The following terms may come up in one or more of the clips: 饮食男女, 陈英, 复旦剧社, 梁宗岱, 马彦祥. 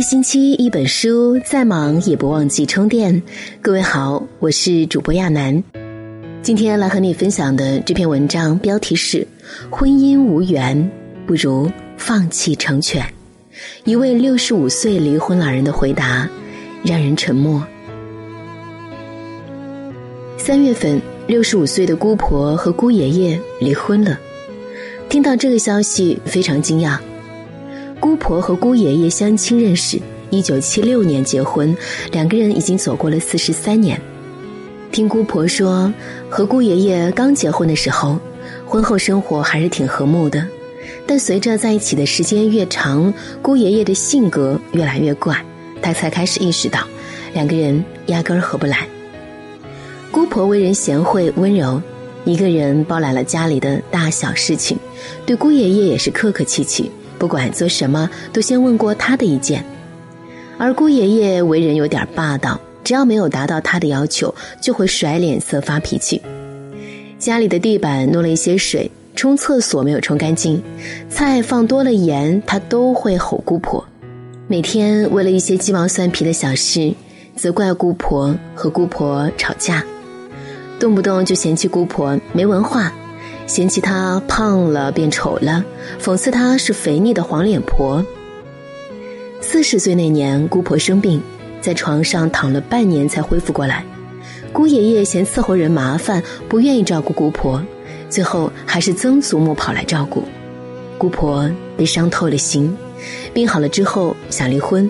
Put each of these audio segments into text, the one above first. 一星期一本书，再忙也不忘记充电。各位好，我是主播亚楠，今天来和你分享的这篇文章标题是婚姻无缘，不如放弃成全。一位65岁离婚老人的回答让人沉默。3月份，65岁的姑婆和姑爷爷离婚了。听到这个消息非常惊讶。姑婆和姑爷爷相亲认识，1976年结婚，两个人已经走过了43年。听姑婆说，和姑爷爷刚结婚的时候，婚后生活还是挺和睦的，但随着在一起的时间越长，姑爷爷的性格越来越怪，他才开始意识到，两个人压根儿合不来。姑婆为人贤惠温柔，一个人包揽了家里的大小事情，对姑爷爷也是客客气气。不管做什么都先问过他的意见，而姑爷爷为人有点霸道，只要没有达到他的要求就会甩脸色发脾气。家里的地板弄了一些水，冲厕所没有冲干净，菜放多了盐，他都会吼姑婆。每天为了一些鸡毛蒜皮的小事责怪姑婆，和姑婆吵架，动不动就嫌弃姑婆没文化，嫌弃她胖了变丑了，讽刺她是肥腻的黄脸婆。40岁那年，姑婆生病，在床上躺了半年才恢复过来。姑爷爷嫌伺候人麻烦，不愿意照顾姑婆，最后还是曾祖母跑来照顾。姑婆被伤透了心，病好了之后想离婚，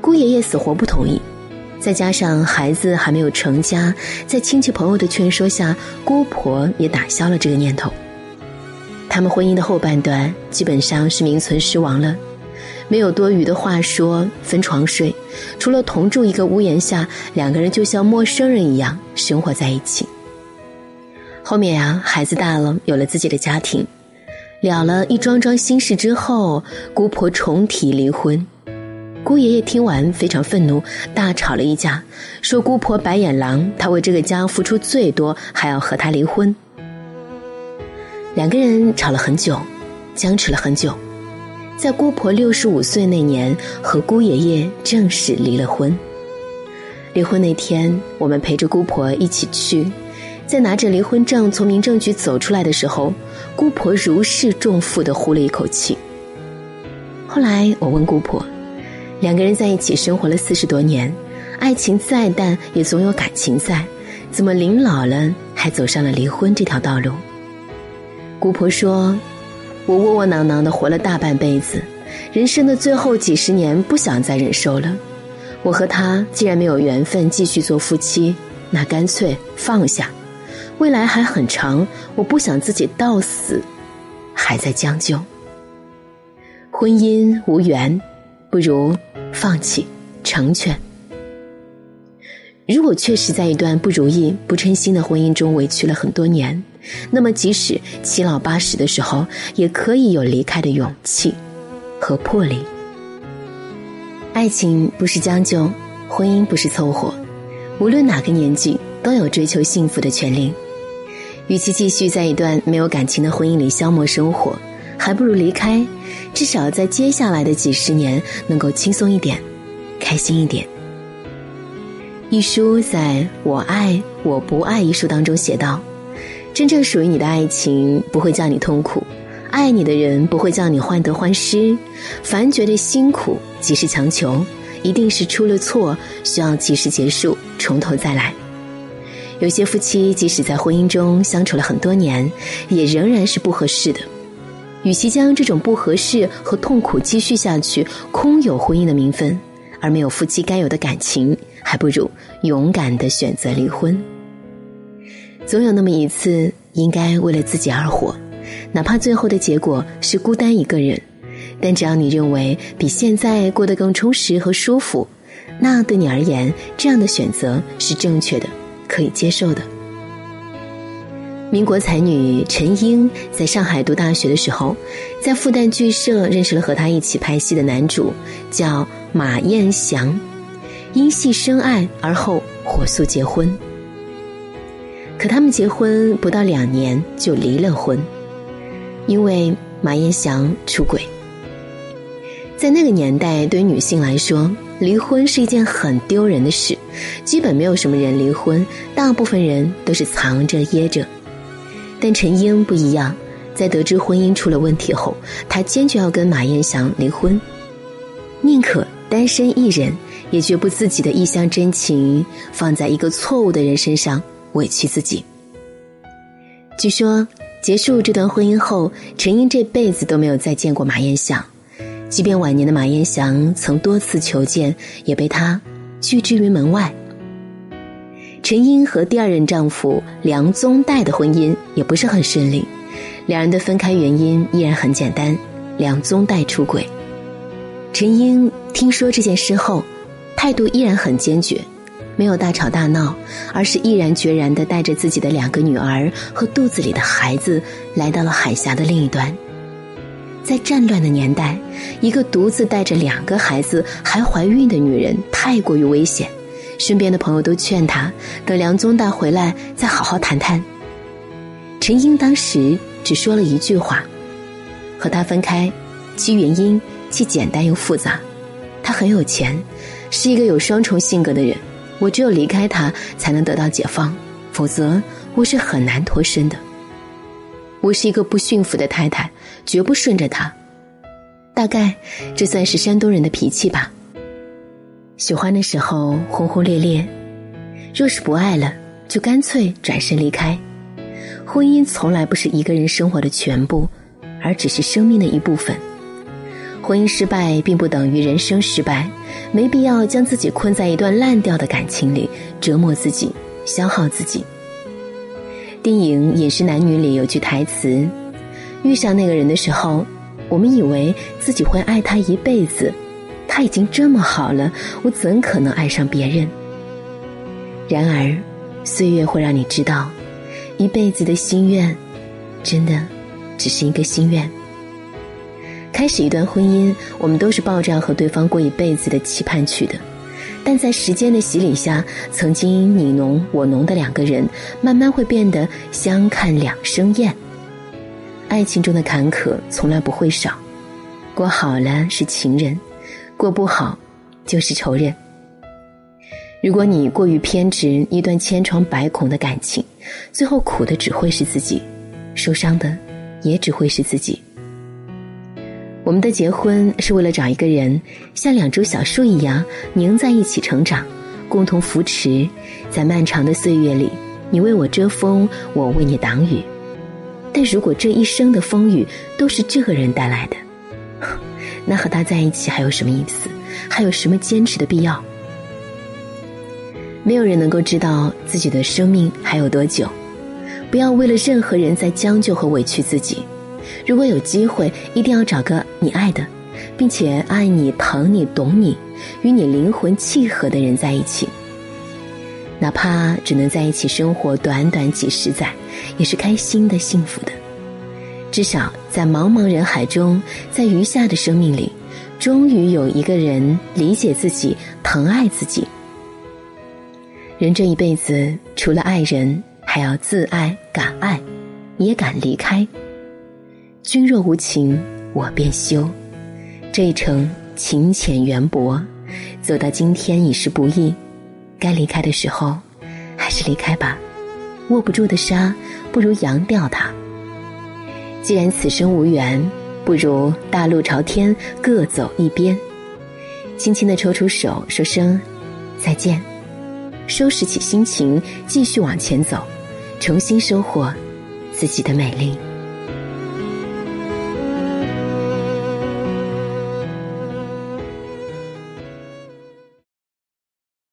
姑爷爷死活不同意。再加上孩子还没有成家，在亲戚朋友的劝说下，姑婆也打消了这个念头。他们婚姻的后半段基本上是名存实亡了，没有多余的话说，分床睡，除了同住一个屋檐下，两个人就像陌生人一样生活在一起。后面孩子大了，有了自己的家庭，了了一桩桩心事之后，姑婆重提离婚。姑爷爷听完非常愤怒，大吵了一架，说姑婆白眼狼，他为这个家付出最多，还要和他离婚。两个人吵了很久，僵持了很久，在姑婆65岁那年，和姑爷爷正式离了婚。离婚那天，我们陪着姑婆一起去，在拿着离婚证从民政局走出来的时候，姑婆如释重负地呼了一口气。后来我问姑婆，两个人在一起生活了40多年，爱情再淡也总有感情在，怎么临老了还走上了离婚这条道路？姑婆说，我窝窝囊囊地活了大半辈子，人生的最后几10年不想再忍受了，我和他既然没有缘分继续做夫妻，那干脆放下，未来还很长，我不想自己到死还在将就。婚姻无缘，不如放弃成全。如果确实在一段不如意不称心的婚姻中委屈了很多年，那么即使70、80的时候，也可以有离开的勇气和魄力。爱情不是将就，婚姻不是凑合，无论哪个年纪都有追求幸福的权利。与其继续在一段没有感情的婚姻里消磨生活，还不如离开，至少在接下来的几10年能够轻松一点，开心一点。一书在《我爱我不爱》一书当中写道，真正属于你的爱情不会叫你痛苦，爱你的人不会叫你患得患失，凡觉得辛苦即是强求，一定是出了错，需要及时结束，从头再来。有些夫妻即使在婚姻中相处了很多年，也仍然是不合适的，与其将这种不合适和痛苦继续下去，空有婚姻的名分，而没有夫妻该有的感情，还不如勇敢地选择离婚。总有那么一次，应该为了自己而活，哪怕最后的结果是孤单一个人，但只要你认为比现在过得更充实和舒服，那对你而言，这样的选择是正确的，可以接受的。民国才女陈英在上海读大学的时候，在复旦剧社认识了和她一起拍戏的男主，叫马彦祥，因戏生爱，而后火速结婚。可他们结婚不到2年就离了婚，因为马彦祥出轨。在那个年代，对于女性来说，离婚是一件很丢人的事，基本没有什么人离婚，大部分人都是藏着掖着。但陈英不一样，在得知婚姻出了问题后，她坚决要跟马彦祥离婚，宁可单身一人，也绝不自己的一厢真情放在一个错误的人身上委屈自己。据说结束这段婚姻后，陈英这辈子都没有再见过马彦祥，即便晚年的马彦祥曾多次求见，也被他拒之于门外。陈英和第二任丈夫梁宗岱的婚姻也不是很顺利，两人的分开原因依然很简单，梁宗岱出轨。陈英听说这件事后，态度依然很坚决，没有大吵大闹，而是毅然决然地带着自己的两个女儿和肚子里的孩子来到了海峡的另一端。在战乱的年代，一个独自带着两个孩子还怀孕的女人太过于危险，身边的朋友都劝她等梁宗岱回来再好好谈谈。陈英当时只说了一句话，和他分开，其原因既简单又复杂，他很有钱，是一个有双重性格的人，我只有离开他才能得到解放，否则我是很难脱身的。我是一个不驯服的太太，绝不顺着他。大概这算是山东人的脾气吧，喜欢的时候轰轰烈烈，若是不爱了就干脆转身离开。婚姻从来不是一个人生活的全部，而只是生命的一部分。婚姻失败并不等于人生失败，没必要将自己困在一段烂掉的感情里，折磨自己，消耗自己。电影《饮食男女》里有句台词，遇上那个人的时候，我们以为自己会爱他一辈子，他已经这么好了，我怎可能爱上别人？然而岁月会让你知道，一辈子的心愿真的只是一个心愿。开始一段婚姻，我们都是抱着要和对方过一辈子的期盼去的，但在时间的洗礼下，曾经你侬我侬的两个人慢慢会变得相看两生厌。爱情中的坎坷从来不会少，过好了是情人，过不好就是仇人。如果你过于偏执，一段千疮百孔的感情，最后苦的只会是自己，受伤的也只会是自己。我们的结婚是为了找一个人，像两株小树一样凝在一起成长，共同扶持。在漫长的岁月里，你为我遮风，我为你挡雨。但如果这一生的风雨都是这个人带来的，那和他在一起还有什么意思？还有什么坚持的必要？没有人能够知道自己的生命还有多久，不要为了任何人在将就和委屈自己。如果有机会，一定要找个你爱的，并且爱你、疼你、懂你，与你灵魂契合的人在一起。哪怕只能在一起生活短短几十载，也是开心的、幸福的。至少在茫茫人海中，在余下的生命里，终于有一个人理解自己、疼爱自己。人这一辈子，除了爱人，还要自爱、敢爱，也敢离开。君若无情，我便休。这一程情浅缘薄，走到今天已是不易，该离开的时候还是离开吧。握不住的沙，不如扬掉它。既然此生无缘，不如大路朝天，各走一边。轻轻地抽出手，说声再见，收拾起心情，继续往前走，重新收获自己的美丽。